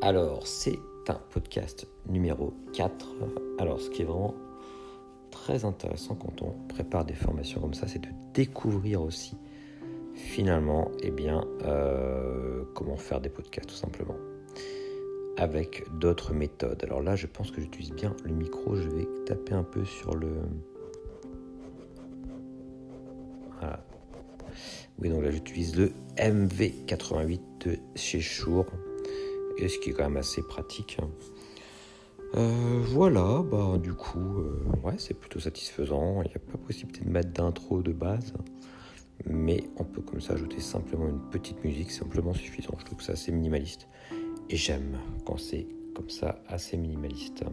Alors, c'est un podcast numéro 4. Alors, ce qui est vraiment très intéressant quand on prépare des formations comme ça, c'est de découvrir aussi, finalement, comment faire des podcasts, tout simplement, avec d'autres méthodes. Alors là, je pense que j'utilise bien le micro. Je vais taper un peu sur le... Voilà. Oui, donc là, j'utilise le MV88 de chez Shure. Et ce qui est quand même assez pratique. Voilà, du coup, ouais, c'est plutôt satisfaisant. Il n'y a pas possibilité de mettre d'intro de base, mais on peut comme ça ajouter simplement une petite musique, simplement suffisant. Je trouve que c'est assez minimaliste et j'aime quand c'est comme ça, assez minimaliste.